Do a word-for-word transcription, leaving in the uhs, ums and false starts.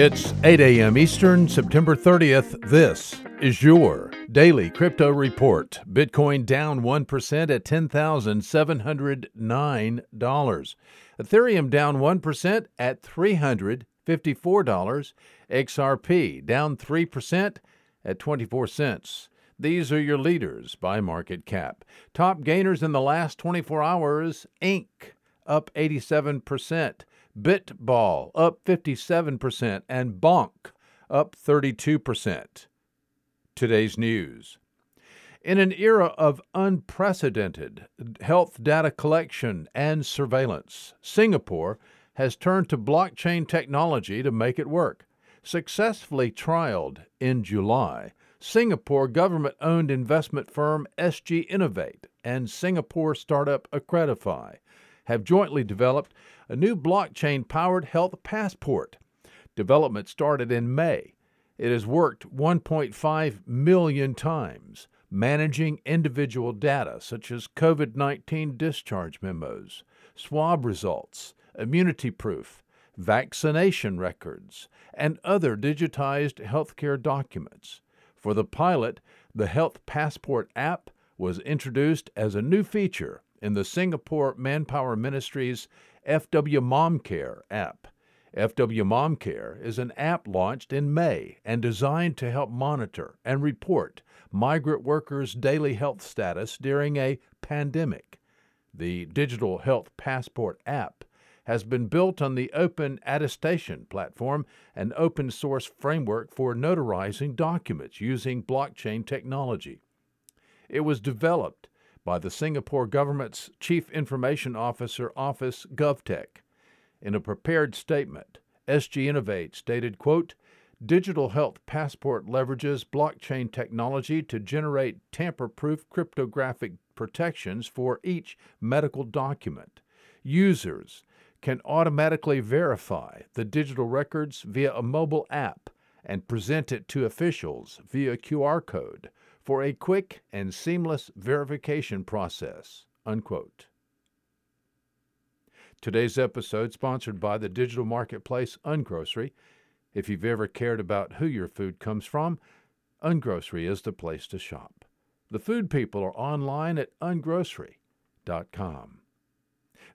It's eight a.m. Eastern, September thirtieth. This is your Daily Crypto Report. Bitcoin down one percent at ten thousand seven hundred nine dollars. Ethereum down one percent at three hundred fifty-four dollars. X R P down three percent at twenty-four cents. These are your leaders by market cap. Top gainers in the last twenty-four hours, Incorporated up eighty-seven percent. Bitball up fifty-seven percent and Bonk up thirty-two percent. Today's news. In an era of unprecedented health data collection and surveillance, Singapore has turned to blockchain technology to make it work. Successfully trialed in July, Singapore government-owned investment firm S G Innovate and Singapore startup Accredify have jointly developed a new blockchain-powered health passport. Development started in May. It has worked one point five million times, managing individual data such as COVID nineteen discharge memos, swab results, immunity proof, vaccination records, and other digitized healthcare documents. For the pilot, the Health Passport app was introduced as a new feature in the Singapore Manpower Ministry's F W MomCare app. F W MomCare is an app launched in May and designed to help monitor and report migrant workers' daily health status during a pandemic. The Digital Health Passport app has been built on the Open Attestation platform, an open-source framework for notarizing documents using blockchain technology. It was developed by the Singapore government's Chief Information Officer Office, GovTech. In a prepared statement, S G Innovate stated, quote, "Digital Health Passport leverages blockchain technology to generate tamper-proof cryptographic protections for each medical document. Users can automatically verify the digital records via a mobile app and present it to officials via Q R code for a quick and seamless verification process," unquote. Today's episode sponsored by the digital marketplace UnGrocery. If you've ever cared about who your food comes from, UnGrocery is the place to shop. The food people are online at ungrocery dot com.